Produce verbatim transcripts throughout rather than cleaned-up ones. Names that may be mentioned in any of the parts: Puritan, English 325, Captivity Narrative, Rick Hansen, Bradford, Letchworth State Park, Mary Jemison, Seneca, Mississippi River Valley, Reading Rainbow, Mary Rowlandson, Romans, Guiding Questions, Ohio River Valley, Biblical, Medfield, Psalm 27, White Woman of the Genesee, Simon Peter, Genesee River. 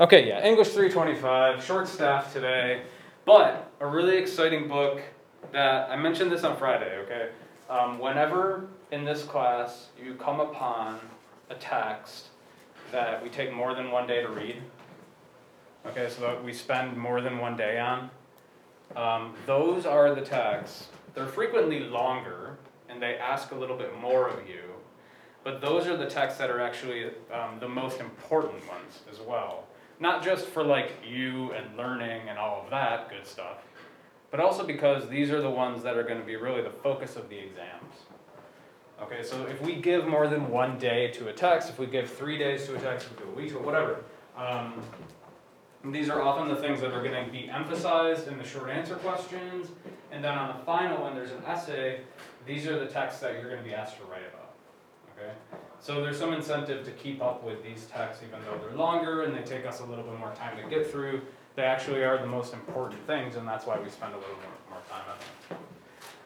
Okay, yeah, English three twenty-five, short staff today, but a really exciting book that, I mentioned this on Friday, okay? Um, whenever in this class you come upon a text that we take more than one day to read, okay, so that we spend more than one day on, um, those are the texts. They're frequently longer, and they ask a little bit more of you, but those are the texts that are actually um, the most important ones as well. Not just for like you and learning and all of that good stuff, but also because these are the ones that are going to be really the focus of the exams. Okay, so if we give more than one day to a text, if we give three days to a text, if we do a week or whatever, um, these are often the things that are going to be emphasized in the short answer questions, and then on the final, when there's an essay, these are the texts that you're going to be asked to write about. Okay? So there's some incentive to keep up with these texts, even though they're longer and they take us a little bit more time to get through. They actually are the most important things, and that's why we spend a little more, more time on them.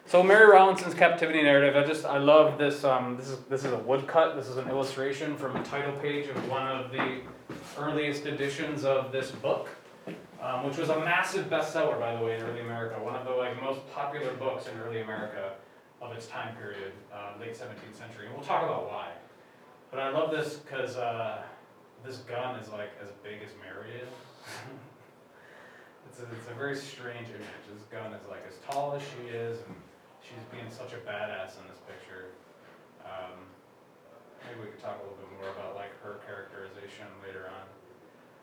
So Mary Rowlandson's Captivity Narrative, I just, I love this, um, this is, this is a woodcut, this is an illustration from a title page of one of the earliest editions of this book, um, which was a massive bestseller, by the way, in early America, one of the like most popular books in early America of its time period, uh, late seventeenth century, and we'll talk about why. But I love this because uh, this gun is like as big as Mary is. It's a, it's a very strange image. This gun is like as tall as she is, and she's being such a badass in this picture. Um, maybe we could talk a little bit more about like her characterization later on.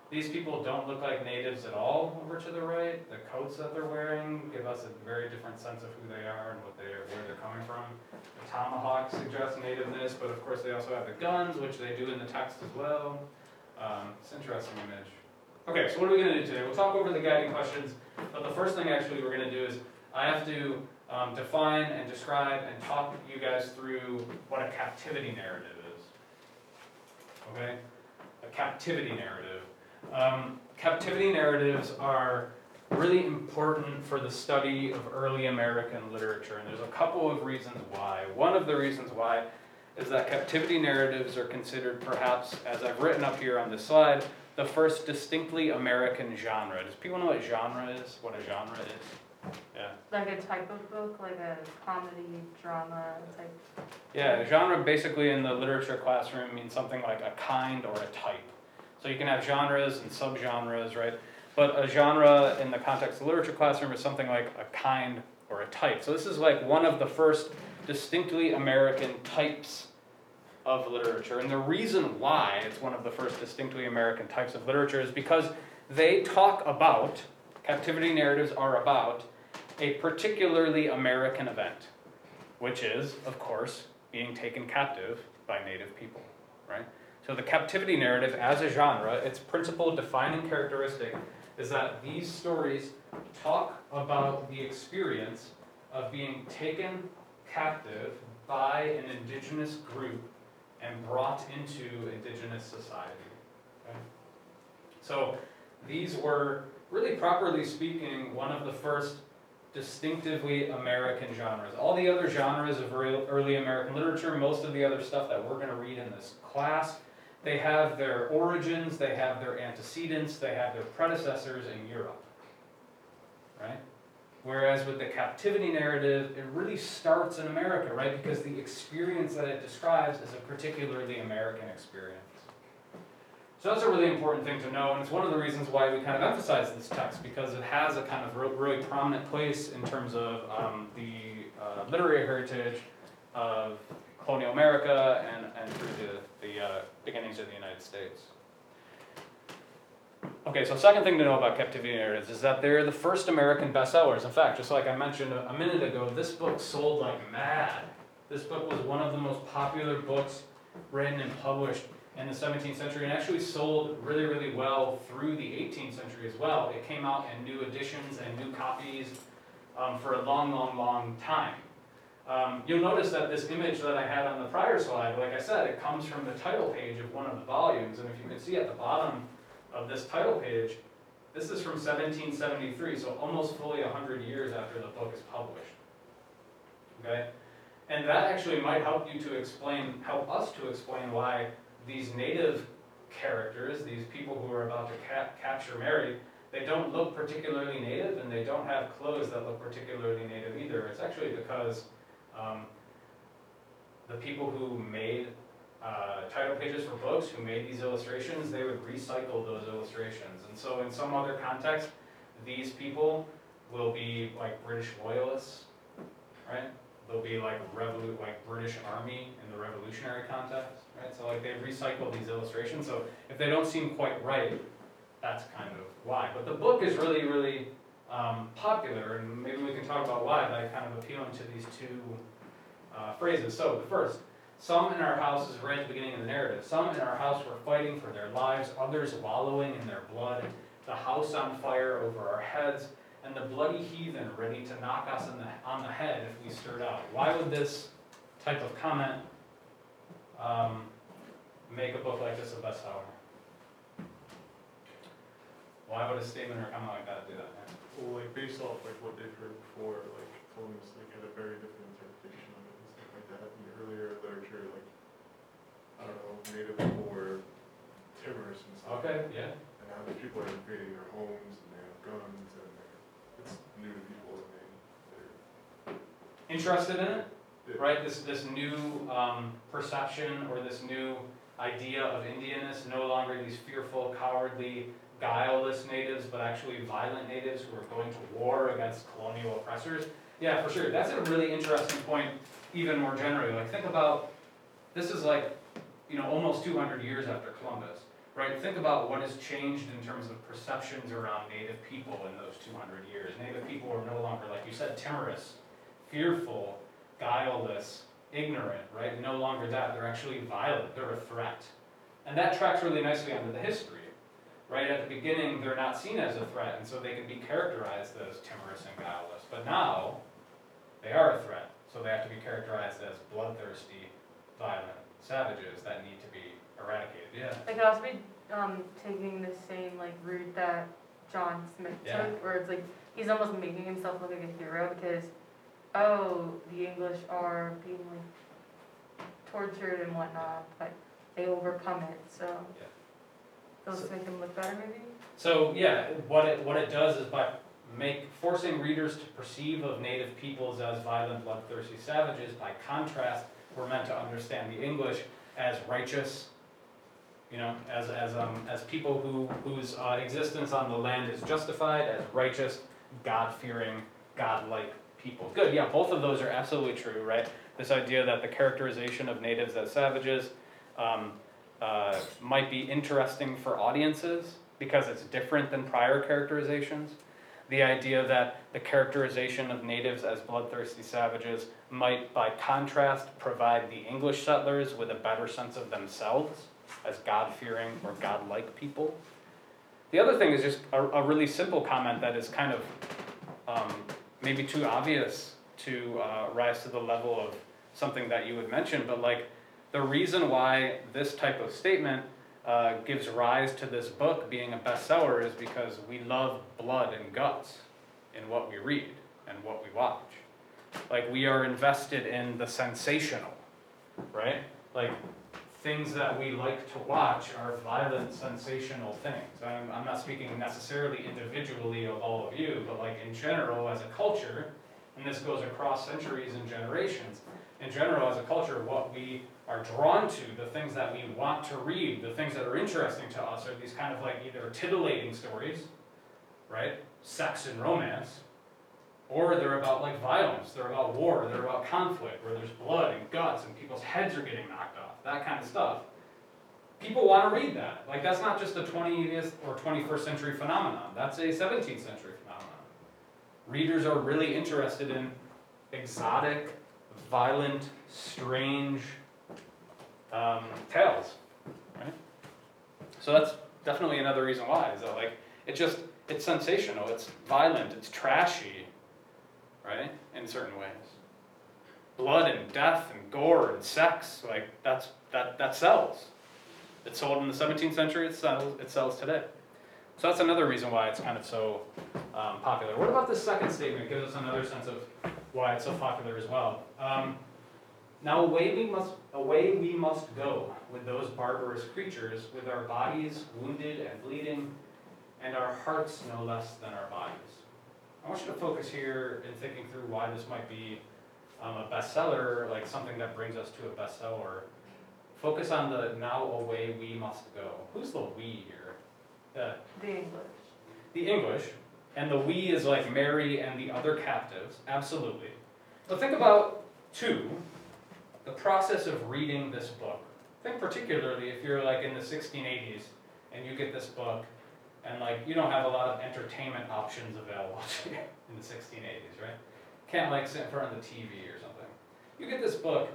These people don't look like natives at all over to the right. The coats that they're wearing give us a very different sense of who they are and what they are, where they're coming from. The tomahawk suggests nativeness, but of course they also have the guns, which they do in the text as well. Um, it's an interesting image. Okay, so what are we going to do today? We'll talk over the guiding questions, but the first thing actually we're going to do is I have to um, define and describe and talk you guys through what a captivity narrative is. Okay? A captivity narrative. Um, captivity narratives are really important for the study of early American literature, and there's a couple of reasons why. One of the reasons why is that captivity narratives are considered perhaps, as I've written up here on this slide, the first distinctly American genre. Does people know what genre is? What a genre is? Yeah. Like a type of book, like a comedy, drama type? Yeah, genre basically in the literature classroom means something like a kind or a type. So you can have genres and subgenres, right? But a genre in the context of the literature classroom is something like a kind or a type. So this is like one of the first distinctly American types of literature. And the reason why it's one of the first distinctly American types of literature is because they talk about, captivity narratives are about, a particularly American event, which is, of course, being taken captive by native people, right? So the captivity narrative as a genre, its principal defining characteristic is that these stories talk about the experience of being taken captive by an indigenous group and brought into indigenous society. Okay? So these were, really properly speaking, one of the first distinctively American genres. All the other genres of early American literature, most of the other stuff that we're going to read in this class, they have their origins, they have their antecedents, they have their predecessors in Europe. Right? Whereas with the captivity narrative, it really starts in America, right? Because the experience that it describes is a particularly American experience. So that's a really important thing to know, and it's one of the reasons why we kind of emphasize this text, because it has a kind of really prominent place in terms of um, the uh, literary heritage of colonial America and, and through the, the uh, beginnings of the United States. Okay, so second thing to know about captivity narratives is that they're the first American bestsellers. In fact, just like I mentioned a minute ago, this book sold like mad. This book was one of the most popular books written and published in the seventeenth century, and actually sold really, really well through the eighteenth century as well. It came out in new editions and new copies um, for a long, long, long time. Um, you'll notice that this image that I had on the prior slide, like I said, it comes from the title page of one of the volumes, and if you can see at the bottom of this title page, this is from seventeen seventy-three, so almost fully one hundred years after the book is published. Okay? And that actually might help you to explain, help us to explain why these native characters, these people who are about to cap capture Mary, they don't look particularly native, and they don't have clothes that look particularly native either. It's actually because um, the people who made uh, title pages for books, who made these illustrations, they would recycle those illustrations. And so in some other context, these people will be like British loyalists, right? They'll be like revolu like British Army in the revolutionary context, right? So like they recycle these illustrations. So if they don't seem quite right, that's kind of why. But the book is really, really um, popular, and maybe we can talk about why by kind of appealing to these two uh, phrases. So the first, some in our house is right at the beginning of the narrative. Some in our house were fighting for their lives, others wallowing in their blood, the house on fire over our heads, and the bloody heathen ready to knock us in the, on the head if we stirred out. Why would this type of comment um, make a book like this a bestseller? Why would a statement or comment like that do that? Yeah. Well, like based off like what they've heard before, like Columbus like had a very different interpretation of it and stuff like that. In the earlier literature, like I don't know, native people were timorous and stuff. Okay, yeah. And now the people are invading their homes and they have guns and it's new to people and they, they're interested in it, yeah. Right? This this new um, perception or this new idea of Indianness, no longer these fearful, cowardly, guileless natives, but actually violent natives who are going to war against colonial oppressors. Yeah, for sure. That's a really interesting point, even more generally. Like, think about, this is like, you know, almost two hundred years after Columbus, right? Think about what has changed in terms of perceptions around native people in those two hundred years. Native people are no longer, like you said, timorous, fearful, guileless, ignorant, right? No longer that. They're actually violent. They're a threat. And that tracks really nicely onto the history. Right at the beginning, they're not seen as a threat, and so they can be characterized as timorous and guileless. But now, they are a threat, so they have to be characterized as bloodthirsty, violent savages that need to be eradicated. Yeah. They could also be um, taking the same like route that John Smith yeah. took, where it's like he's almost making himself look like a hero because, oh, the English are being like tortured and whatnot, but they overcome it. So. Yeah. Those so, make them look better, maybe? So, yeah, what it, what it does is by make, forcing readers to perceive of native peoples as violent, bloodthirsty savages, by contrast, we're meant to understand the English as righteous, you know, as, as, um, as people who, whose uh, existence on the land is justified, as righteous, God-fearing, God-like people. Good, yeah, both of those are absolutely true, right? This idea that the characterization of natives as savages, um, Uh, might be interesting for audiences because it's different than prior characterizations. The idea that the characterization of natives as bloodthirsty savages might, by contrast, provide the English settlers with a better sense of themselves as God-fearing or God-like people. The other thing is just a, a really simple comment that is kind of um, maybe too obvious to uh, rise to the level of something that you would mention, but like, the reason why this type of statement uh, gives rise to this book being a bestseller is because we love blood and guts in what we read and what we watch. Like, we are invested in the sensational, right? Like, things that we like to watch are violent, sensational things. I'm, I'm not speaking necessarily individually of all of you, but like in general as a culture, and this goes across centuries and generations, in general as a culture, what we are drawn to, the things that we want to read, the things that are interesting to us are these kind of like either titillating stories, right, sex and romance, or they're about like violence, they're about war, they're about conflict, where there's blood and guts and people's heads are getting knocked off, that kind of stuff. People want to read that. Like, that's not just a twentieth or twenty-first century phenomenon, that's a seventeenth century phenomenon. Readers are really interested in exotic, violent, strange, Um, tales, right? So that's definitely another reason why, is that like, it just, it's sensational, it's violent, it's trashy, right, in certain ways. Blood and death and gore and sex, like, that's, that, that sells. It sold in the seventeenth century, it sells, it sells today. So that's another reason why it's kind of so um, popular. What about this second statement? It gives us another sense of why it's so popular as well. Um, Now away we must, away we must go with those barbarous creatures, with our bodies wounded and bleeding, and our hearts no less than our bodies. I want you to focus here in thinking through why this might be um, a bestseller, like something that brings us to a bestseller. Focus on the now away we must go. Who's the we here? The, the English. The English. And the we is like Mary and the other captives, absolutely. But think about, two, the process of reading this book. Think particularly if you're like in the sixteen eighties and you get this book and like you don't have a lot of entertainment options available to you in the sixteen eighties, right? Can't like sit in front of the T V or something. You get this book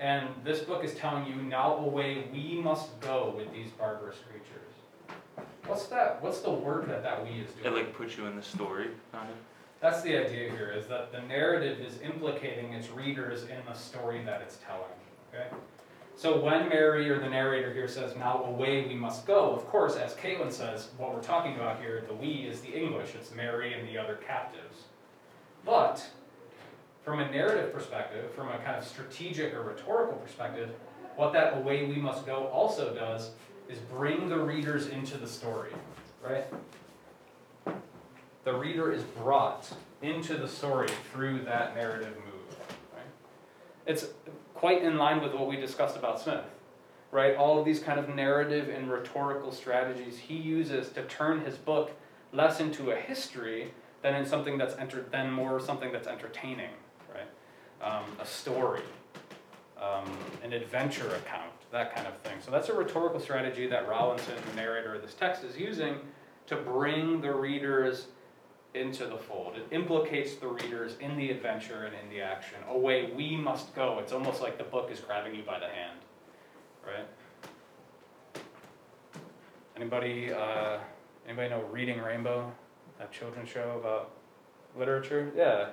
and this book is telling you now away we must go with these barbarous creatures. What's that? What's the word that that we is doing? It like puts you in the story, kind of. That's the idea here, is that the narrative is implicating its readers in the story that it's telling, okay? So when Mary, or the narrator here, says, now away we must go, of course, as Caitlin says, what we're talking about here, the we is the English, it's Mary and the other captives. But from a narrative perspective, from a kind of strategic or rhetorical perspective, what that away we must go also does is bring the readers into the story, right? The reader is brought into the story through that narrative move. Right? It's quite in line with what we discussed about Smith, right? All of these kind of narrative and rhetorical strategies he uses to turn his book less into a history than in something that's enter than more something that's entertaining, right? Um, a story, um, an adventure account, that kind of thing. So that's a rhetorical strategy that Rowlandson, the narrator of this text, is using to bring the readers into the fold. It implicates the readers in the adventure and in the action. Away we must go. It's almost like the book is grabbing you by the hand, right? Anybody, uh, anybody know Reading Rainbow, that children's show about literature? Yeah.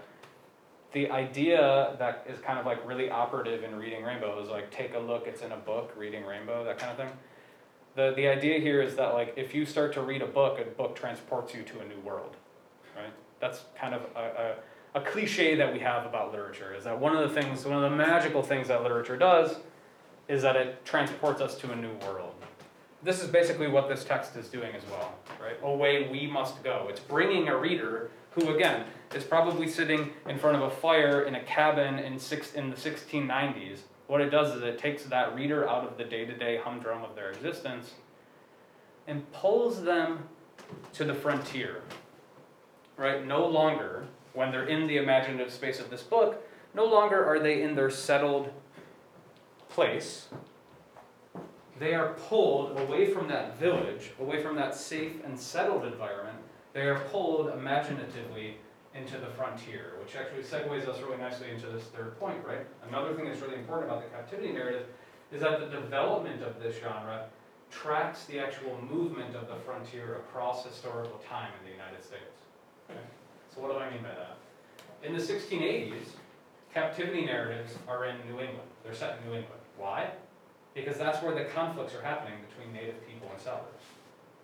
The idea that is kind of like really operative in Reading Rainbow is like, take a look, it's in a book, Reading Rainbow, that kind of thing. The, the idea here is that like, if you start to read a book, a book transports you to a new world. Right? That's kind of a, a, a cliche that we have about literature, is that one of the things, one of the magical things that literature does is that it transports us to a new world. This is basically what this text is doing as well, right? Away we must go. It's bringing a reader who, again, is probably sitting in front of a fire in a cabin in, six, in the sixteen nineties. What it does is it takes that reader out of the day-to-day humdrum of their existence and pulls them to the frontier. Right? No longer, when they're in the imaginative space of this book, no longer are they in their settled place. They are pulled away from that village, away from that safe and settled environment. They are pulled imaginatively into the frontier, which actually segues us really nicely into this third point, right? Another thing that's really important about the captivity narrative is that the development of this genre tracks the actual movement of the frontier across historical time in the United States. Okay. So what do I mean by that? In the sixteen eighties, captivity narratives are in New England. They're set in New England. Why? Because that's where the conflicts are happening between native people and settlers,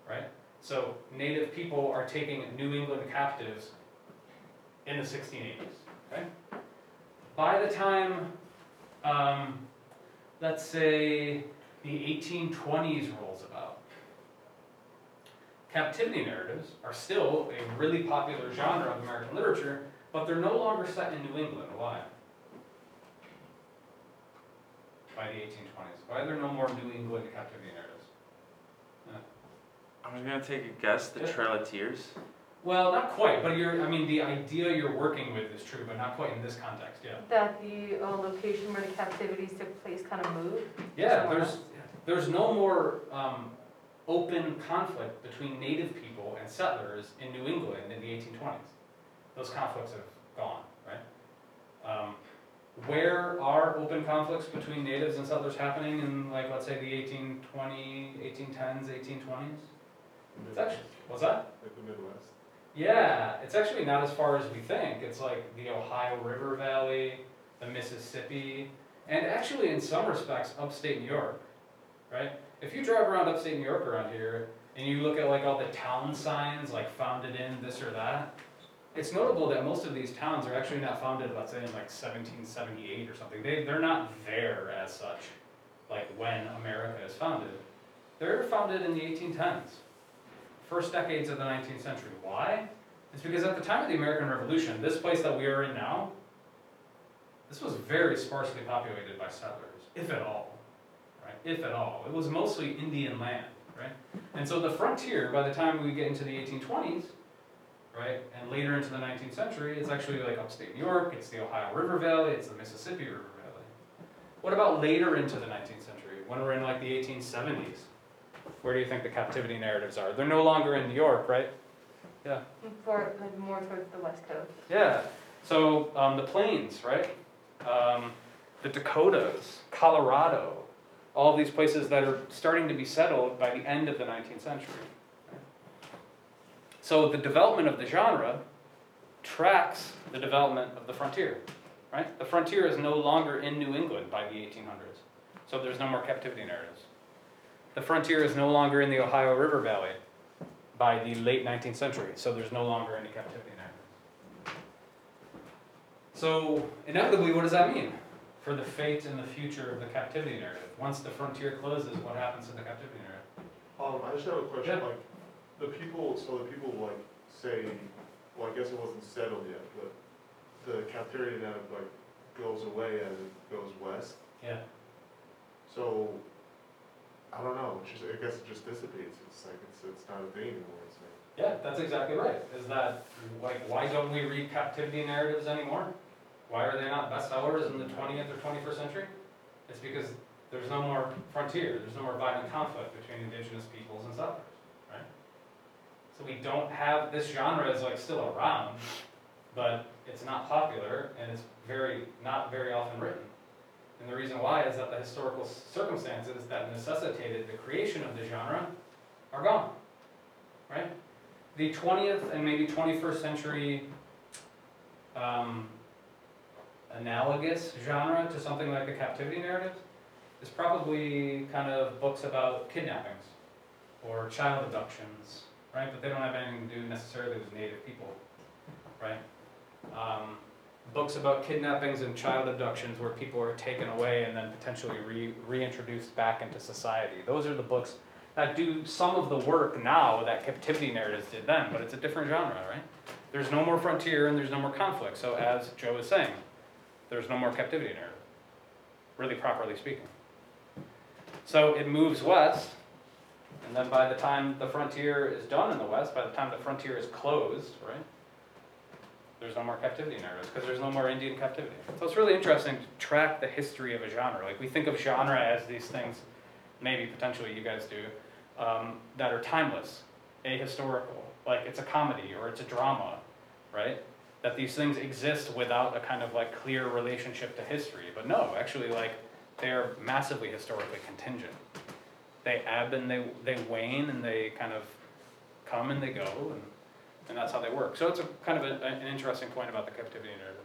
right? So native people are taking New England captives in the sixteen eighties, okay? By the time, um, let's say, the eighteen twenties rolls about, captivity narratives are still a really popular genre of American literature, but they're no longer set in New England. Why? By the eighteen twenties. Why are there no more New England captivity narratives? Yeah. I'm going to take a guess, the yeah. Trail of Tears? Well, not quite, but you're, I mean, the idea you're working with is true, but not quite in this context, yeah. That the uh, location where the captivities took place kind of moved? Yeah, there's, there's no more... Um, open conflict between native people and settlers in New England in the eighteen twenties. Those conflicts have gone, right? Um, where are open conflicts between natives and settlers happening in, like, let's say the eighteen twenties, eighteen tens, eighteen twenties? It's actually, what's that? Like the Midwest. Yeah, it's actually not as far as we think. It's like the Ohio River Valley, the Mississippi, and actually in some respects, upstate New York, right? If you drive around upstate New York around here, and you look at like all the town signs, like founded in this or that, It's notable that most of these towns are actually not founded, let's say, in like seventeen seventy-eight or something. They, they're not there as such, like when America is founded. They're founded in the eighteen tens, first decades of the nineteenth century. Why? It's because at the time of the American Revolution, this place that we are in now, this was very sparsely populated by settlers, if at all, right? If at all. It was mostly Indian land, right? And so the frontier, by the time we get into the eighteen twenties, right, and later into the nineteenth century, it's actually like upstate New York, it's the Ohio River Valley, it's the Mississippi River Valley. What about later into the nineteenth century, when we're in like the eighteen seventies? Where do you think the captivity narratives are? They're no longer in New York, right? Yeah. For, like, more towards the west coast. Yeah. So um, the plains, right? Um, the Dakotas, Colorado, all these places that are starting to be settled by the end of the nineteenth century. So the development of the genre tracks the development of the frontier, right? The frontier is no longer in New England by the eighteen hundreds, so there's no more captivity narratives. The frontier is no longer in the Ohio River Valley by the late nineteenth century, so there's no longer any captivity narratives. So inevitably, what does that mean for the fate and the future of the captivity narrative? Once the frontier closes, what happens to the captivity narrative? Um, I just have a question. Yeah. Like, the people, so the people like say, well, I guess it wasn't settled yet, but the captivity now like goes away as it goes west. Yeah. So, I don't know. It's just, I guess it just dissipates. It's like it's it's not a thing anymore. It's like, yeah, that's exactly right. Is that like why don't we read captivity narratives anymore? Why are they not bestsellers in the twentieth or twenty-first century? It's because there's no more frontier. There's no more violent conflict between indigenous peoples and settlers. So we don't have, this genre is like still around, but it's not popular and it's very, not very often written. And the reason why is that the historical circumstances that necessitated the creation of the genre are gone, right? The twentieth and maybe twenty-first century um, analogous genre to something like the captivity narrative is probably kind of books about kidnappings or child abductions, right? But they don't have anything to do necessarily with Native people, right? Um, books about kidnappings and child abductions where people are taken away and then potentially re reintroduced back into society. Those are the books that do some of the work now that captivity narratives did then, but it's a different genre, right? There's no more frontier and there's no more conflict. So as Joe is saying, there's no more captivity narrative, really properly speaking. So it moves west. And then by the time the frontier is done in the West, by the time the frontier is closed, right, there's no more captivity narratives because there's no more Indian captivity. So it's really interesting to track the history of a genre. Like we think of genre as these things, maybe potentially you guys do, um, that are timeless, ahistorical, like it's a comedy or it's a drama, right? That these things exist without a kind of like clear relationship to history. But no, actually like they're massively historically contingent. They ebb and they, they wane and they kind of come and they go, and, and that's how they work. So it's a kind of a, an interesting point about the captivity narrative.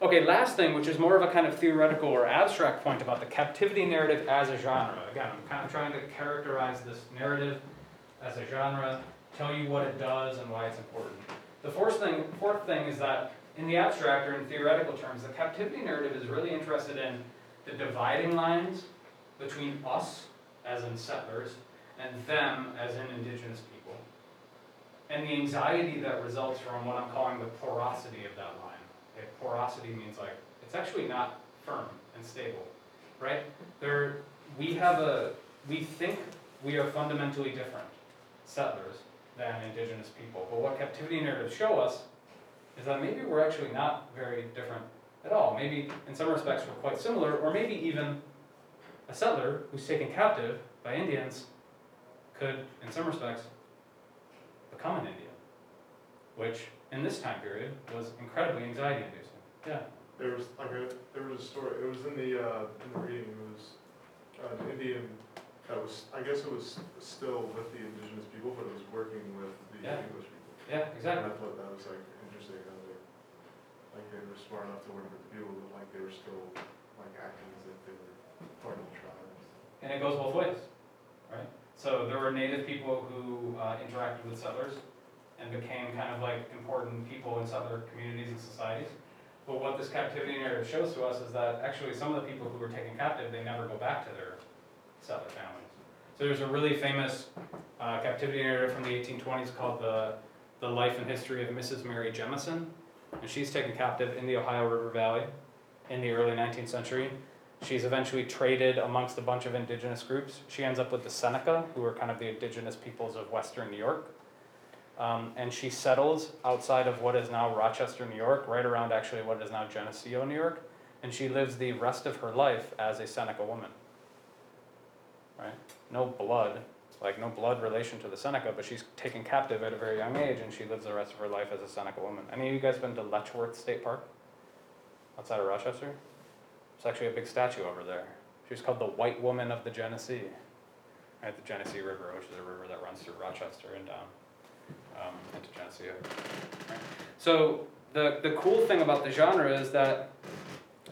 Okay, last thing, which is more of a kind of theoretical or abstract point about the captivity narrative as a genre. Again, I'm kind of trying to characterize this narrative as a genre, tell you what it does and why it's important. The fourth thing, fourth thing is that in the abstract or in theoretical terms, the captivity narrative is really interested in the dividing lines between us as in settlers, and them as in indigenous people. And the anxiety that results from what I'm calling the porosity of that line. Okay, porosity means like, it's actually not firm and stable, right? There, we have a, we think we are fundamentally different, settlers, than indigenous people. But what captivity narratives show us is that maybe we're actually not very different at all. Maybe in some respects we're quite similar, or maybe even a settler who's taken captive by Indians could, in some respects, become an Indian, which in this time period was incredibly anxiety-inducing. Yeah. There was like a there was a story. It was in the uh, in the reading. It was uh, an Indian that was, I guess it was still with the indigenous people, but it was working with the yeah. English people. Yeah, exactly. And I thought that was like interesting. How they like they were smart enough to work with the people, but like they were still like acting as if they were. And it goes both ways, right? So there were Native people who uh, interacted with settlers, and became kind of like important people in settler communities and societies. But what this captivity narrative shows to us is that actually some of the people who were taken captive, they never go back to their settler families. So there's a really famous uh, captivity narrative from the eighteen twenties called the, the Life and History of Missus Mary Jemison. And she's taken captive in the Ohio River Valley in the early nineteenth century. She's eventually traded amongst a bunch of indigenous groups. She ends up with the Seneca, who are kind of the indigenous peoples of western New York. Um, and she settles outside of what is now Rochester, New York, right around actually what is now Genesee, New York. And she lives the rest of her life as a Seneca woman. Right? No blood, like no blood relation to the Seneca, but she's taken captive at a very young age, and she lives the rest of her life as a Seneca woman. Any of you guys been to Letchworth State Park outside of Rochester? It's actually a big statue over there. She's called the White Woman of the Genesee, right? The Genesee River, which is a river that runs through Rochester and down um, into Genesee. Right? So the, the cool thing about the genre is that,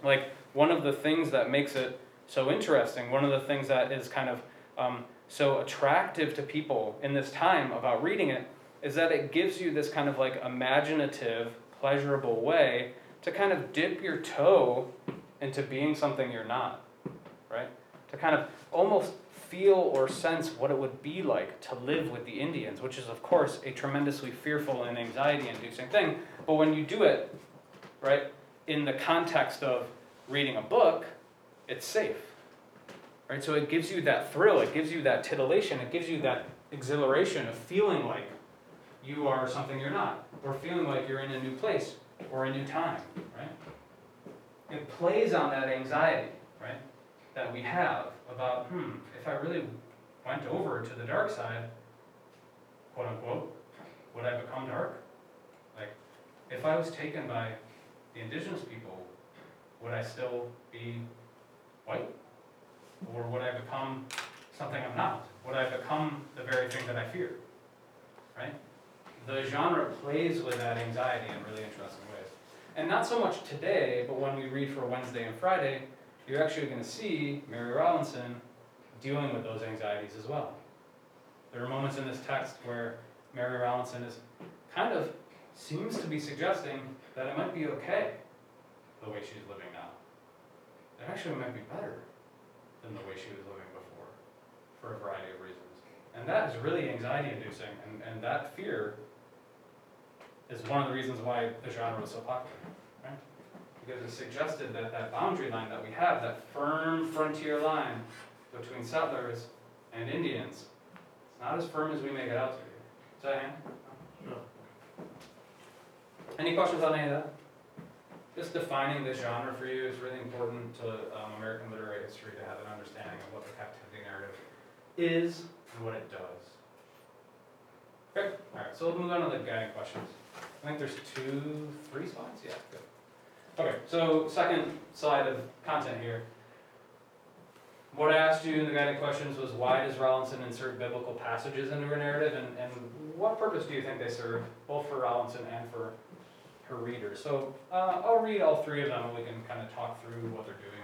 like, one of the things that makes it so interesting, one of the things that is kind of um, so attractive to people in this time about reading it, is that it gives you this kind of like imaginative, pleasurable way to kind of dip your toe into being something you're not, right? To kind of almost feel or sense what it would be like to live with the Indians, which is, of course, a tremendously fearful and anxiety-inducing thing. But when you do it, right, in the context of reading a book, it's safe, right? So it gives you that thrill, it gives you that titillation, it gives you that exhilaration of feeling like you are something you're not, or feeling like you're in a new place or a new time, right? It plays on that anxiety, right, that we have about, hmm, if I really went over to the dark side, quote unquote, would I become dark? Like, if I was taken by the indigenous people, would I still be white? Or would I become something I'm not? Would I become the very thing that I fear, right? The genre plays with that anxiety in really interesting ways. And not so much today, but when we read for Wednesday and Friday, you're actually going to see Mary Rowlandson dealing with those anxieties as well. There are moments in this text where Mary Rowlandson is kind of seems to be suggesting that it might be okay the way she's living now. It actually might be better than the way she was living before for a variety of reasons. And that is really anxiety-inducing, and, and that fear is one of the reasons why the genre is so popular, right? Because it suggested that that boundary line that we have, that firm frontier line between settlers and Indians, it's not as firm as we make it out to be. Is that Anne? No. Any questions on any of that? Just defining the genre for you is really important to um, American literary history, to have an understanding of what the captivity narrative is and what it does. Great. All right, so we'll move on to the guiding questions. I think there's two, three slides? Yeah, good. Okay, so second slide of content here. What I asked you in the guiding questions was, why does Rowlandson insert biblical passages into her narrative, and, and what purpose do you think they serve, both for Rowlandson and for her readers? So uh, I'll read all three of them, and we can kind of talk through what they're doing.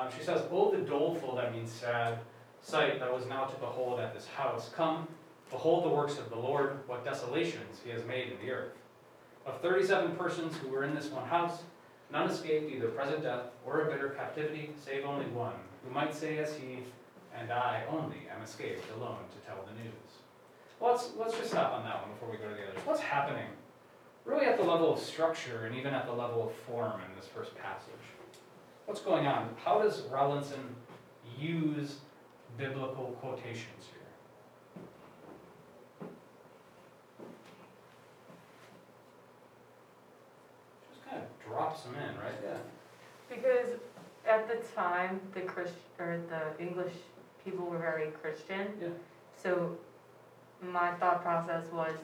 Um, she says, "Oh, the doleful," that means sad, "sight that was now to behold at this house. Come, behold the works of the Lord, what desolations he has made in the earth. Of thirty-seven persons who were in this one house, none escaped either present death or a bitter captivity, save only one, who might say as he, and I only am escaped alone to tell the news." Well, let's, let's just stop on that one before we go to the others. What's happening really at the level of structure and even at the level of form in this first passage? What's going on? How does Rowlandson use biblical quotations here? Drops them in, right? Yeah. Because at the time, the Christ or the English people were very Christian. Yeah. So my thought process was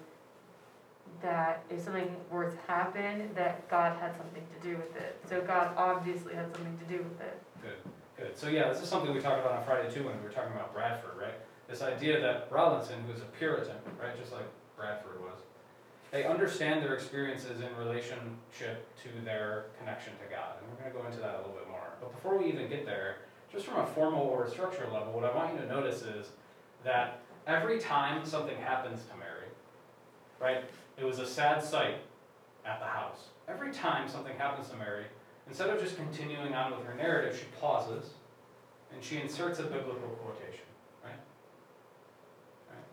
that if something were to happen, that God had something to do with it. So God obviously had something to do with it. Good, good. So yeah, this is something we talked about on Friday too when we were talking about Bradford, right? This idea that Rowlandson, who was a Puritan, right, just like Bradford was, they understand their experiences in relationship to their connection to God. And we're going to go into that a little bit more. But before we even get there, just from a formal or a structural level, what I want you to notice is that every time something happens to Mary, right? It was a sad sight at the house. Every time something happens to Mary, instead of just continuing on with her narrative, she pauses and she inserts a biblical quotation, right? right?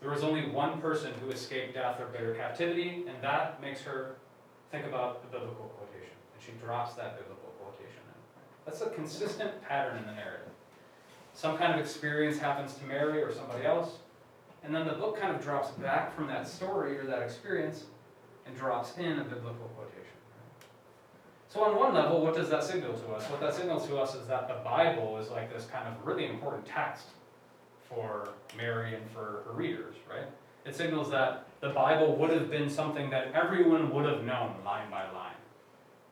There was only one person who escaped death or bitter captivity, and that makes her think about the biblical quotation, and she drops that biblical quotation in. That's a consistent pattern in the narrative. Some kind of experience happens to Mary or somebody else, and then the book kind of drops back from that story or that experience and drops in a biblical quotation. So on one level, what does that signal to us? What that signals to us is that the Bible is like this kind of really important text for Mary and for her readers, right? It signals that the Bible would have been something that everyone would have known line by line,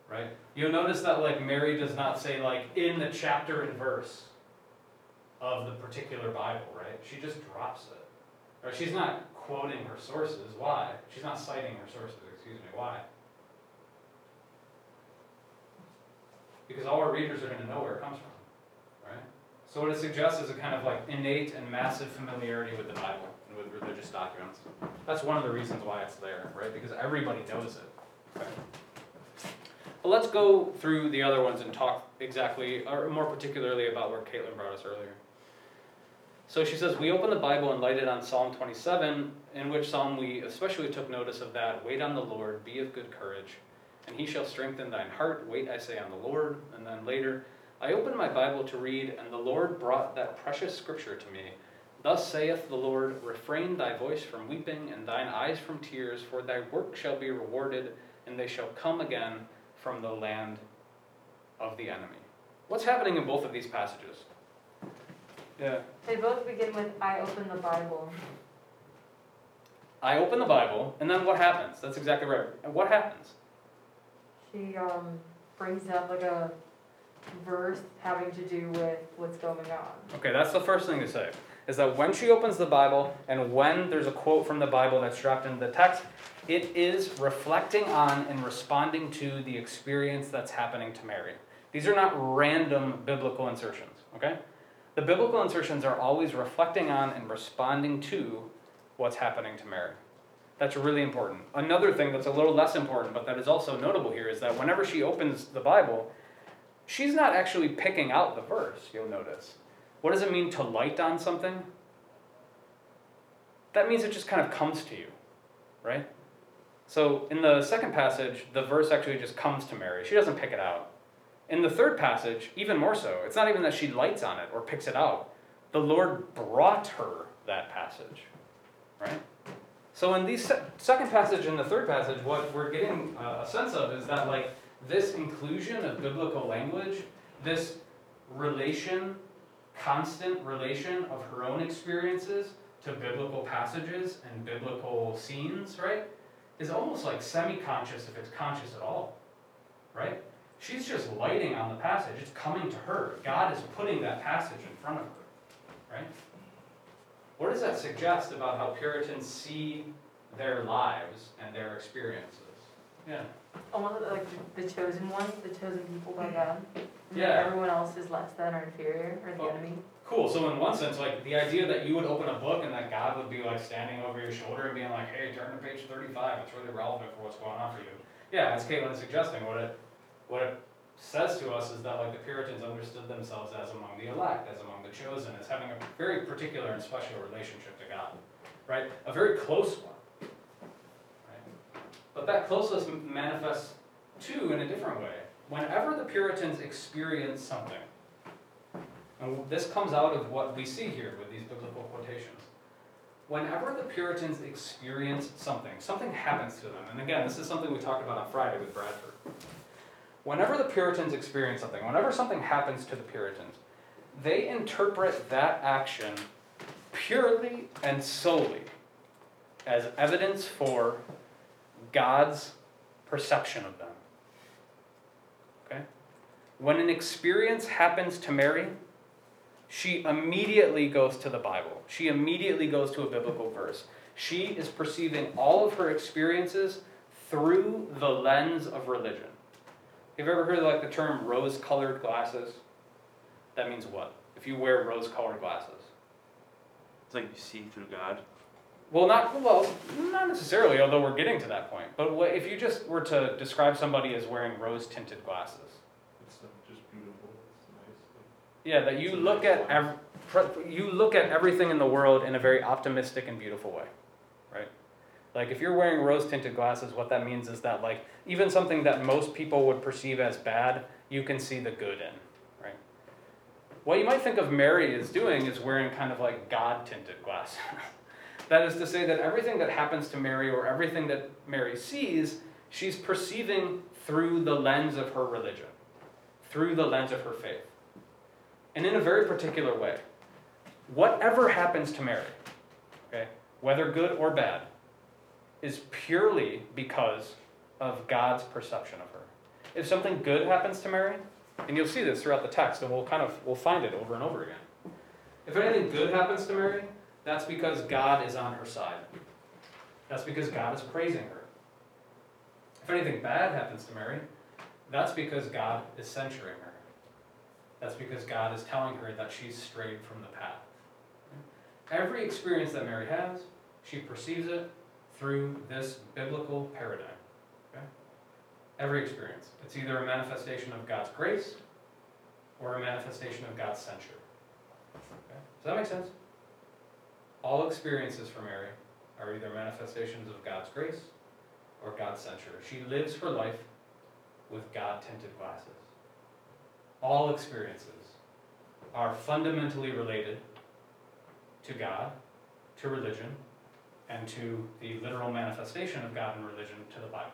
right? You'll notice that like Mary does not say like in the chapter and verse of the particular Bible, right? She just drops it. Right? She's not quoting her sources. Why? She's not citing her sources, excuse me. Why? Because all our readers are going to know where it comes from, right? So what it suggests is a kind of like innate and massive familiarity with the Bible and with religious documents. That's one of the reasons why it's there, right? Because everybody knows it, right? But let's go through the other ones and talk exactly, or more particularly about where Caitlin brought us earlier. So she says, we opened the Bible and lighted on Psalm twenty-seven, in which psalm we especially took notice of that, wait on the Lord, be of good courage, and he shall strengthen thine heart, wait, I say, on the Lord. And then later, I opened my Bible to read, and the Lord brought that precious scripture to me. Thus saith the Lord, refrain thy voice from weeping, and thine eyes from tears, for thy work shall be rewarded, and they shall come again from the land of the enemy. What's happening in both of these passages? Yeah. They both begin with, I open the Bible. I open the Bible, and then what happens? That's exactly right. And what happens? She um, brings up like a verse having to do with what's going on. Okay, that's the first thing to say, is that when she opens the Bible and when there's a quote from the Bible that's dropped into the text, it is reflecting on and responding to the experience that's happening to Mary. These are not random biblical insertions, okay? The biblical insertions are always reflecting on and responding to what's happening to Mary. That's really important. Another thing that's a little less important, but that is also notable here, is that whenever she opens the Bible, she's not actually picking out the verse, you'll notice. What does it mean to light on something? That means it just kind of comes to you, right? So in the second passage, the verse actually just comes to Mary. She doesn't pick it out. In the third passage, even more so, it's not even that she lights on it or picks it out. The Lord brought her that passage, right? So in the second passage and the third passage, what we're getting a sense of is that like this inclusion of biblical language, this relation, constant relation of her own experiences to biblical passages and biblical scenes, right, is almost like semi-conscious if it's conscious at all, right? She's just lighting on the passage. It's coming to her. God is putting that passage in front of her, right? What does that suggest about how Puritans see their lives and their experiences? Yeah. Almost like the chosen ones, the chosen people by God. And yeah. Everyone else is less than or inferior or the oh, enemy. Cool. So in one sense, like the idea that you would open a book and that God would be like standing over your shoulder and being like, "Hey, turn to page thirty-five. It's really relevant for what's going on for you." Yeah, as Caitlin is suggesting, what it what it says to us is that like the Puritans understood themselves as among the elect, as among the chosen, as having a very particular and special relationship to God, right? A very close one, right? But that closeness manifests too in a different way. Whenever the Puritans experience something, and this comes out of what we see here with these biblical quotations, whenever the Puritans experience something, something happens to them. And again, this is something we talked about on Friday with Bradford. Whenever the Puritans experience something, whenever something happens to the Puritans, they interpret that action purely and solely as evidence for God's perception of them. Okay? When an experience happens to Mary, she immediately goes to the Bible. She immediately goes to a biblical verse. She is perceiving all of her experiences through the lens of religion. Have you ever heard of, like, the term rose-colored glasses? That means what? If you wear rose-colored glasses. It's like you see through God. Well, not well, not necessarily, although we're getting to that point. But what, if you just were to describe somebody as wearing rose-tinted glasses. It's just beautiful. It's nice. Yeah, that you look nice at ev you look at everything in the world in a very optimistic and beautiful way, right? Like if you're wearing rose-tinted glasses, what that means is that like even something that most people would perceive as bad, you can see the good in, right? What you might think of Mary is doing is wearing kind of like God-tinted glasses. That is to say that everything that happens to Mary or everything that Mary sees, she's perceiving through the lens of her religion, through the lens of her faith, and in a very particular way. Whatever happens to Mary, okay, whether good or bad, is purely because of God's perception of her. If something good happens to Mary, and you'll see this throughout the text, and we'll kind of we'll find it over and over again. If anything good happens to Mary, that's because God is on her side. That's because God is praising her. If anything bad happens to Mary, that's because God is censuring her. That's because God is telling her that she's strayed from the path. Every experience that Mary has, she perceives it through this biblical paradigm. Okay? Every experience. It's either a manifestation of God's grace or a manifestation of God's censure. Okay? Does that make sense? All experiences for Mary are either manifestations of God's grace or God's censure. She lives her life with God-tinted glasses. All experiences are fundamentally related to God, to religion, and to the literal manifestation of God and religion, to the Bible.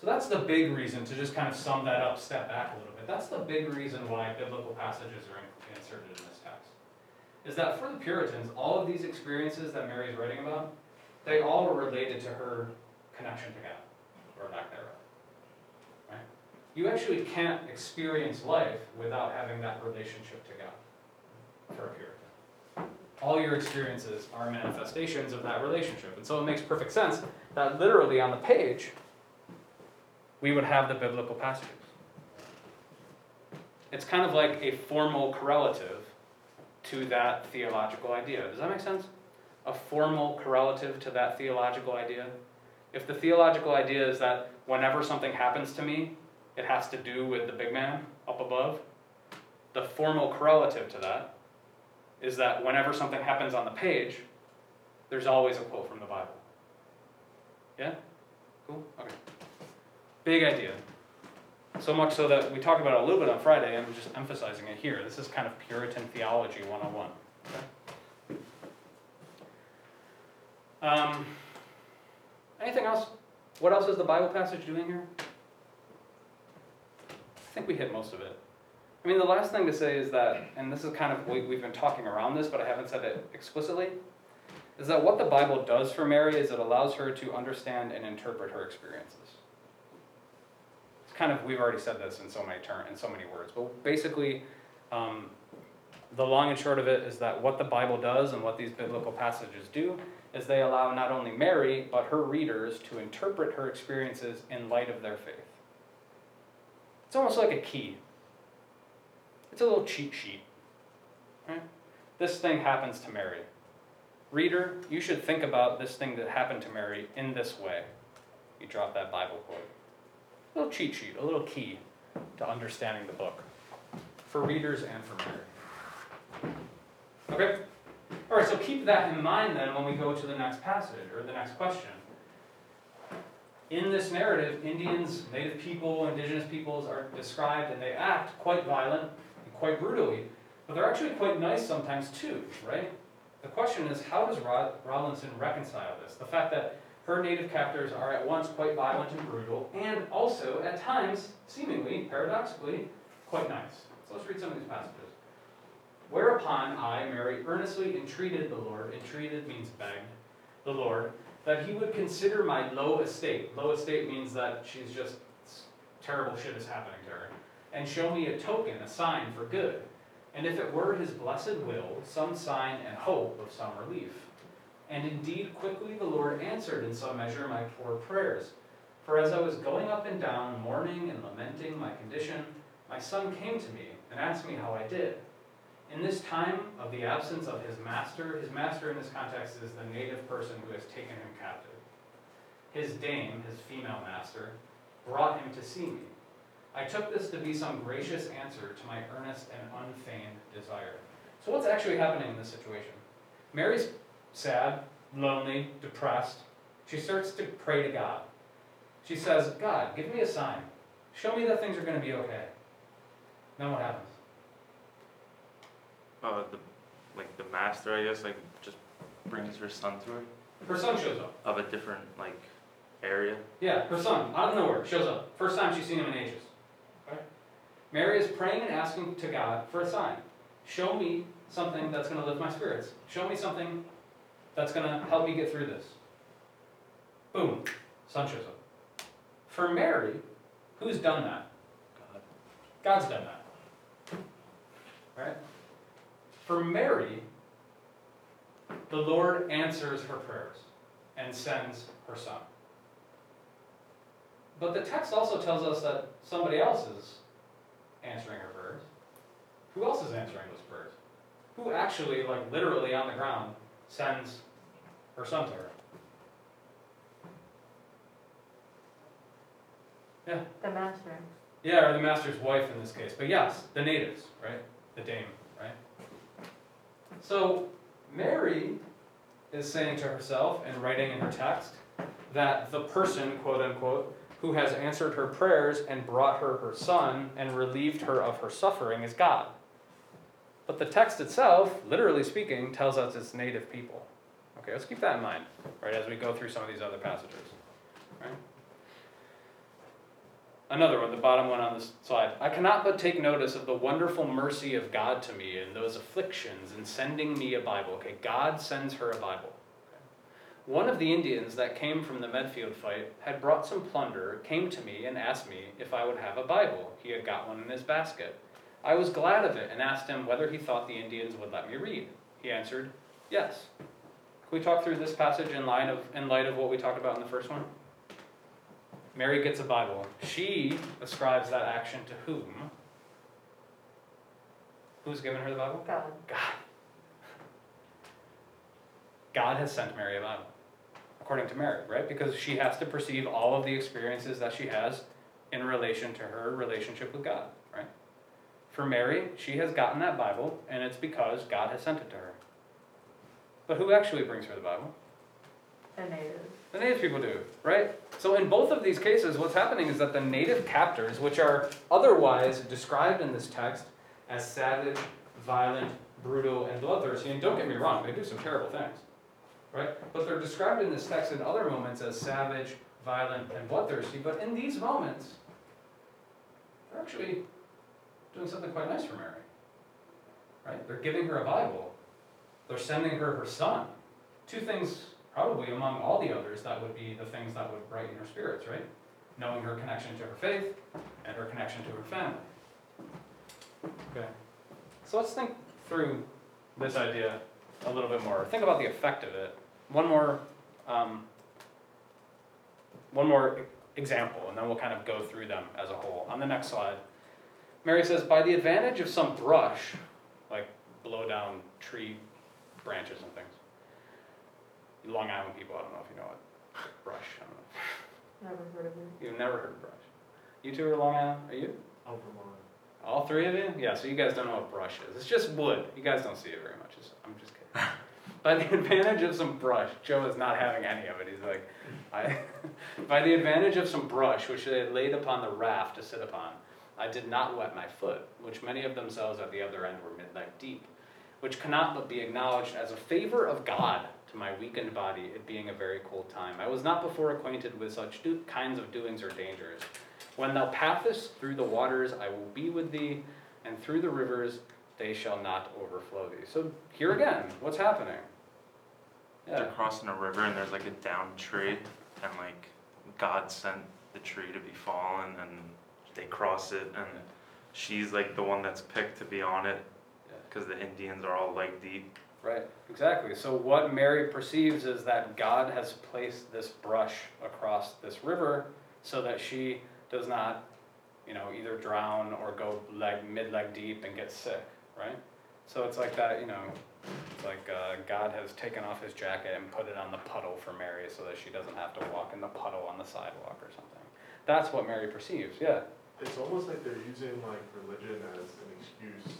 So that's the big reason, to just kind of sum that up, step back a little bit, that's the big reason why biblical passages are inserted in this text. Is that for the Puritans, all of these experiences that Mary is writing about, they all were related to her connection to God, or lack thereof. Right? You actually can't experience life without having that relationship to God, for a Puritan. All your experiences are manifestations of that relationship, and so it makes perfect sense that literally on the page, we would have the biblical passages. It's kind of like a formal correlative to that theological idea. Does that make sense? A formal correlative to that theological idea. If the theological idea is that whenever something happens to me, it has to do with the big man up above, the formal correlative to that is that whenever something happens on the page, there's always a quote from the Bible. Yeah? Cool? Okay. Big idea. So much so that we talked about it a little bit on Friday, and I'm just emphasizing it here. This is kind of Puritan theology one oh one. Okay? Um, anything else? What else is the Bible passage doing here? I think we hit most of it. I mean, the last thing to say is that, and this is kind of, we, we've been talking around this, but I haven't said it explicitly, is that what the Bible does for Mary is it allows her to understand and interpret her experiences. Kind of, we've already said this in so many terms, in so many words, but basically, um, the long and short of it is that what the Bible does and what these biblical passages do is they allow not only Mary but her readers to interpret her experiences in light of their faith. It's almost like a key. It's a little cheat sheet. Right? This thing happens to Mary. Reader, you should think about this thing that happened to Mary in this way. You drop that Bible quote. A little cheat sheet, a little key to understanding the book for readers and for Mary. Okay? All right, so keep that in mind then when we go to the next passage or the next question. In this narrative, Indians, native people, indigenous peoples are described and they act quite violent and quite brutally, but they're actually quite nice sometimes too, right? The question is, how does Rod Rowlandson reconcile this? The fact that her native captors are at once quite violent and brutal, and also, at times, seemingly, paradoxically, quite nice. So let's read some of these passages. Whereupon I, Mary, earnestly entreated the Lord, entreated means begged, the Lord, that he would consider my low estate. Low estate means that she's just, terrible shit is happening to her. And show me a token, a sign for good. And if it were his blessed will, some sign and hope of some relief. And indeed, quickly the Lord answered in some measure my poor prayers. For as I was going up and down, mourning and lamenting my condition, my son came to me and asked me how I did. In this time of the absence of his master, his master in this context is the native person who has taken him captive. His dame, his female master, brought him to see me. I took this to be some gracious answer to my earnest and unfeigned desire. So what's actually happening in this situation? Mary's sad, lonely, depressed. She starts to pray to God. She says, God, give me a sign. Show me that things are going to be okay. Then what happens? Uh, the, like the master, I guess, like just brings her son to her. Her son shows up. Of a different, like, area. Yeah, her son, out of nowhere, shows up. First time she's seen him in ages. Okay. Mary is praying and asking to God for a sign. Show me something that's going to lift my spirits. Show me something that's going to help me get through this. Boom, son shows up. For Mary, who's done that? God. God's done that. Right? For Mary, the Lord answers her prayers and sends her son. But the text also tells us that somebody else is answering her prayers. Who else is answering those prayers? Who actually, like literally on the ground, sends her son to her? Yeah. The master. Yeah, or the master's wife in this case. But yes, the natives, right? The dame, right? So Mary is saying to herself and writing in her text that the person, quote unquote, who has answered her prayers and brought her her son and relieved her of her suffering is God. But the text itself, literally speaking, tells us it's native people. Okay, let's keep that in mind, right, as we go through some of these other passages. Right? Another one, the bottom one on this slide. I cannot but take notice of the wonderful mercy of God to me in those afflictions in sending me a Bible. Okay, God sends her a Bible. One of the Indians that came from the Medfield fight had brought some plunder, came to me and asked me if I would have a Bible. He had got one in his basket. I was glad of it and asked him whether he thought the Indians would let me read. He answered, yes. Can we talk through this passage in light of, in light of what we talked about in the first one? Mary gets a Bible. She ascribes that action to whom? Who's given her the Bible? God. God. God has sent Mary a Bible. According to Mary, right? Because she has to perceive all of the experiences that she has in relation to her relationship with God, right? For Mary, she has gotten that Bible, and it's because God has sent it to her. But who actually brings her the Bible? The natives. The native people do, right? So in both of these cases, what's happening is that the native captors, which are otherwise described in this text as savage, violent, brutal, and bloodthirsty, and don't get me wrong, they do some terrible things. Right? But they're described in this text in other moments as savage, violent, and bloodthirsty. But in these moments, they're actually doing something quite nice for Mary. Right? They're giving her a Bible. They're sending her her son. Two things, probably among all the others, that would be the things that would brighten her spirits, right? Knowing her connection to her faith and her connection to her family. Okay. So let's think through this idea a little bit more. Think about the effect of it. One more, um, one more example, and then we'll kind of go through them as a whole. On the next slide, Mary says, by the advantage of some brush, like blow down tree branches and things. Long Island people, I don't know if you know it. Brush, I don't know. Never heard of it. You've never heard of brush. You two are Long Island, are you? I'm from Long Island. All three of you? Yeah, so you guys don't know what brush is. It's just wood. You guys don't see it very much. It's, I'm just kidding. By the advantage of some brush, Joe is not having any of it. He's like, I, by the advantage of some brush, which they laid upon the raft to sit upon, I did not wet my foot, which many of themselves at the other end were midnight deep, which cannot but be acknowledged as a favor of God to my weakened body, it being a very cold time. I was not before acquainted with such do- kinds of doings or dangers. When thou pathest through the waters, I will be with thee, and through the rivers, they shall not overflow thee. So here again, what's happening? Yeah. They're crossing a river, and there's like a downed tree, and like God sent the tree to be fallen, and they cross it, and she's like the one that's picked to be on it, because the Indians are all like deep. Right, exactly. So what Mary perceives is that God has placed this brush across this river so that she does not, you know, either drown or go leg, mid-leg deep and get sick, right? So it's like that, you know, it's like uh, God has taken off his jacket and put it on the puddle for Mary so that she doesn't have to walk in the puddle on the sidewalk or something. That's what Mary perceives, yeah. It's almost like they're using like religion as an excuse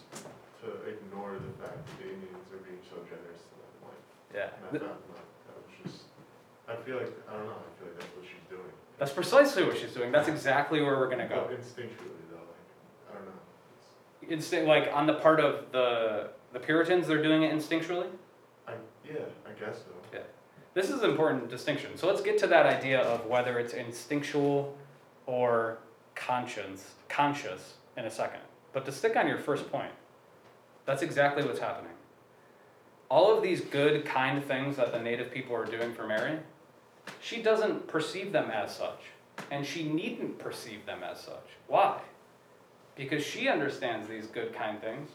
to ignore the fact that the Indians are being so generous to them. Like, yeah. That, that, that was just, I feel like, I don't know, I feel like that's what she's doing. That's precisely what she's doing. That's exactly where we're going to go. But instinctually though, like, I don't know. Instinct, like on the part of the the Puritans, they're doing it instinctually? I, yeah, I guess so. Yeah. This is an important distinction. So let's get to that idea of whether it's instinctual or conscience, conscious in a second. But to stick on your first point, that's exactly what's happening. All of these good, kind things that the native people are doing for Mary, she doesn't perceive them as such, and she needn't perceive them as such. Why? Because she understands these good, kind things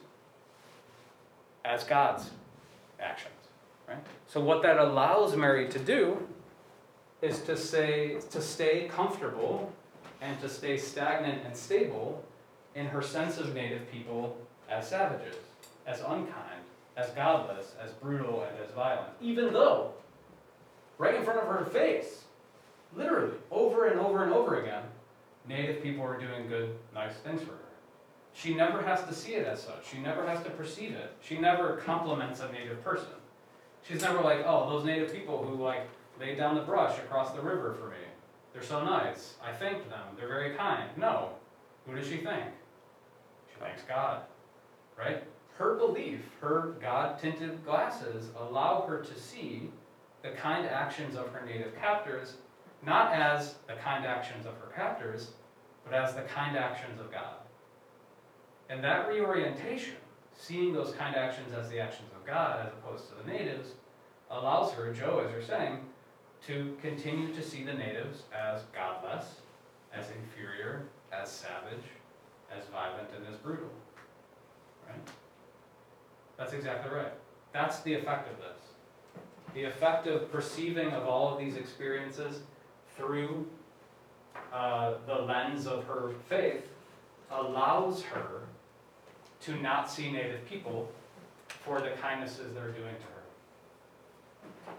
as God's actions, right? So what that allows Mary to do is to say, to stay comfortable and to stay stagnant and stable in her sense of native people as savages, as unkind, as godless, as brutal, and as violent. Even though, right in front of her face, literally, over and over and over again, native people are doing good, nice things for her. She never has to see it as such. She never has to perceive it. She never compliments a native person. She's never like, oh, those native people who like laid down the brush across the river for me. They're so nice. I thanked them. They're very kind. No. Who does she thank? She thanks God. Right? Her belief, her God-tinted glasses allow her to see the kind actions of her native captors, not as the kind actions of her captors, but as the kind actions of God. And that reorientation, seeing those kind actions as the actions of God as opposed to the natives, allows her, Joe, as you're saying, to continue to see the natives as godless, as inferior, as savage, as violent, and as brutal. Right? That's exactly right. That's the effect of this. The effect of perceiving of all of these experiences through uh, the lens of her faith allows her to not see native people for the kindnesses they're doing to her.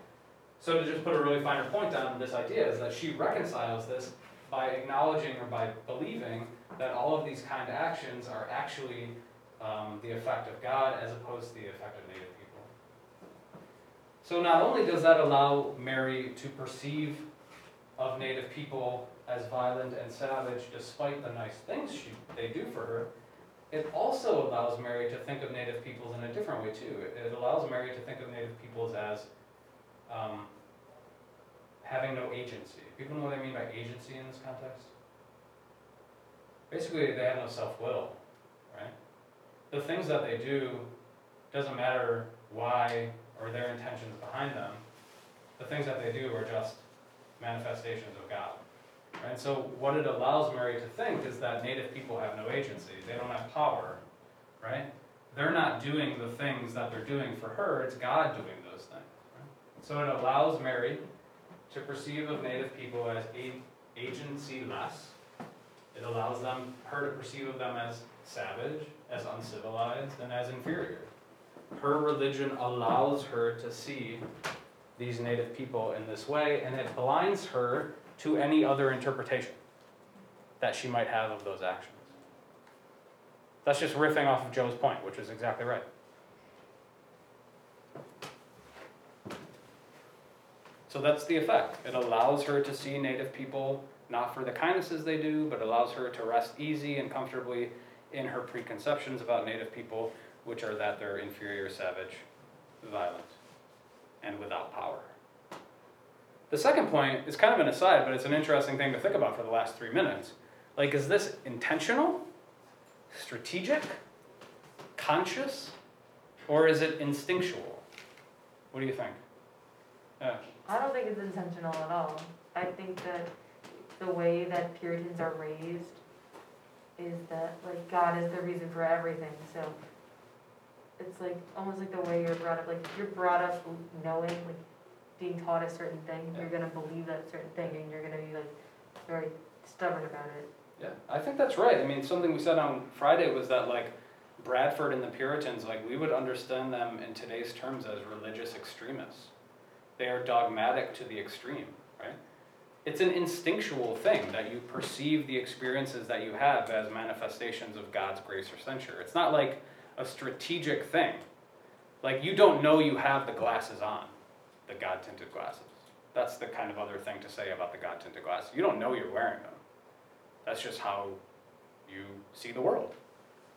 So to just put a really finer point on this idea is that she reconciles this by acknowledging or by believing that all of these kind actions are actually um, the effect of God as opposed to the effect of native people. So not only does that allow Mary to perceive of native people as violent and savage, despite the nice things she, they do for her, it also allows Mary to think of native peoples in a different way, too. It, it allows Mary to think of native peoples as um, having no agency. People know what I mean by agency in this context? Basically, they have no self-will, right? The things that they do, doesn't matter why or their intentions behind them, the things that they do are just manifestations of God. And so what it allows Mary to think is that native people have no agency. They don't have power, right? They're not doing the things that they're doing for her. It's God doing those things. Right? So it allows Mary to perceive of native people as agency-less. It allows them, her to perceive of them as savage, as uncivilized, and as inferior. Her religion allows her to see these native people in this way, and it blinds her to any other interpretation that she might have of those actions. That's just riffing off of Joe's point, which is exactly right. So that's the effect. It allows her to see native people not for the kindnesses they do, but allows her to rest easy and comfortably in her preconceptions about native people, which are that they're inferior, savage, violent, and without power. The second point is kind of an aside, but it's an interesting thing to think about for the last three minutes. Like, is this intentional, strategic, conscious, or is it instinctual? What do you think? Yeah. I don't think it's intentional at all. I think that the way that Puritans are raised is that, like, God is the reason for everything, so it's like almost like the way you're brought up. Like, you're brought up knowing, like, being taught a certain thing, yeah. You're gonna believe that certain thing, and you're gonna be like very stubborn about it. Yeah, I think that's right. I mean, something we said on Friday was that, like, Bradford and the Puritans, like we would understand them in today's terms as religious extremists. They are dogmatic to the extreme, right? It's an instinctual thing that you perceive the experiences that you have as manifestations of God's grace or censure. It's not like a strategic thing. Like, you don't know you have the glasses on, the God-tinted glasses. That's the kind of other thing to say about the God-tinted glasses. You don't know you're wearing them. That's just how you see the world,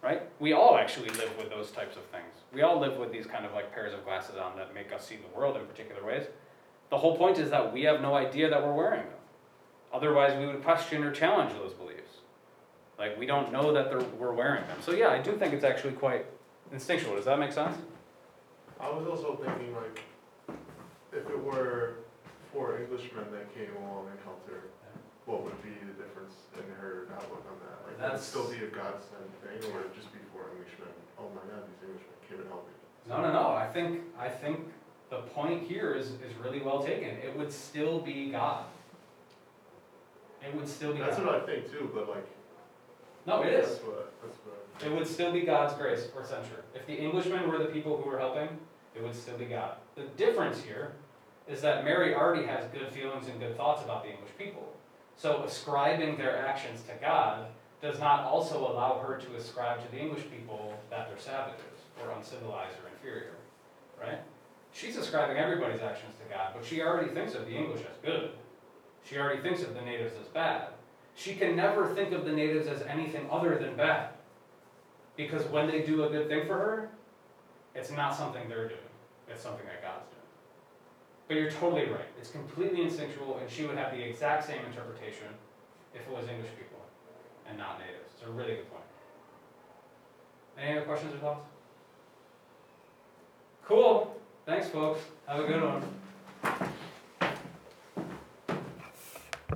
right? We all actually live with those types of things. We all live with these kind of like pairs of glasses on that make us see the world in particular ways. The whole point is that we have no idea that we're wearing them. Otherwise, we would question or challenge those beliefs. Like, we don't know that they're, we're wearing them. So yeah, I do think it's actually quite instinctual. Does that make sense? I was also thinking, like, if it were four Englishmen that came along and helped her, what would be the difference in her outlook on that? Like, That's... would it still be a godsend thing, or would it just be four Englishmen? Oh my God, these Englishmen came and helped me. No, no, no. I think, I think the point here is, is really well taken. It would still be God. It would still be That's God. That's what I think too, but like... No, it is. That's what, that's what it would still be God's grace or censure. If the Englishmen were the people who were helping, it would still be God. The difference here is that Mary already has good feelings and good thoughts about the English people. So ascribing their actions to God does not also allow her to ascribe to the English people that they're savages or uncivilized or inferior, right? She's ascribing everybody's actions to God, but she already thinks of the English as good. She already thinks of the natives as bad. She can never think of the natives as anything other than bad. Because when they do a good thing for her, it's not something they're doing. It's something that God's doing. But you're totally right. It's completely instinctual, and she would have the exact same interpretation if it was English people and not natives. It's a really good point. Any other questions or thoughts? Cool. Thanks, folks. Have a good one.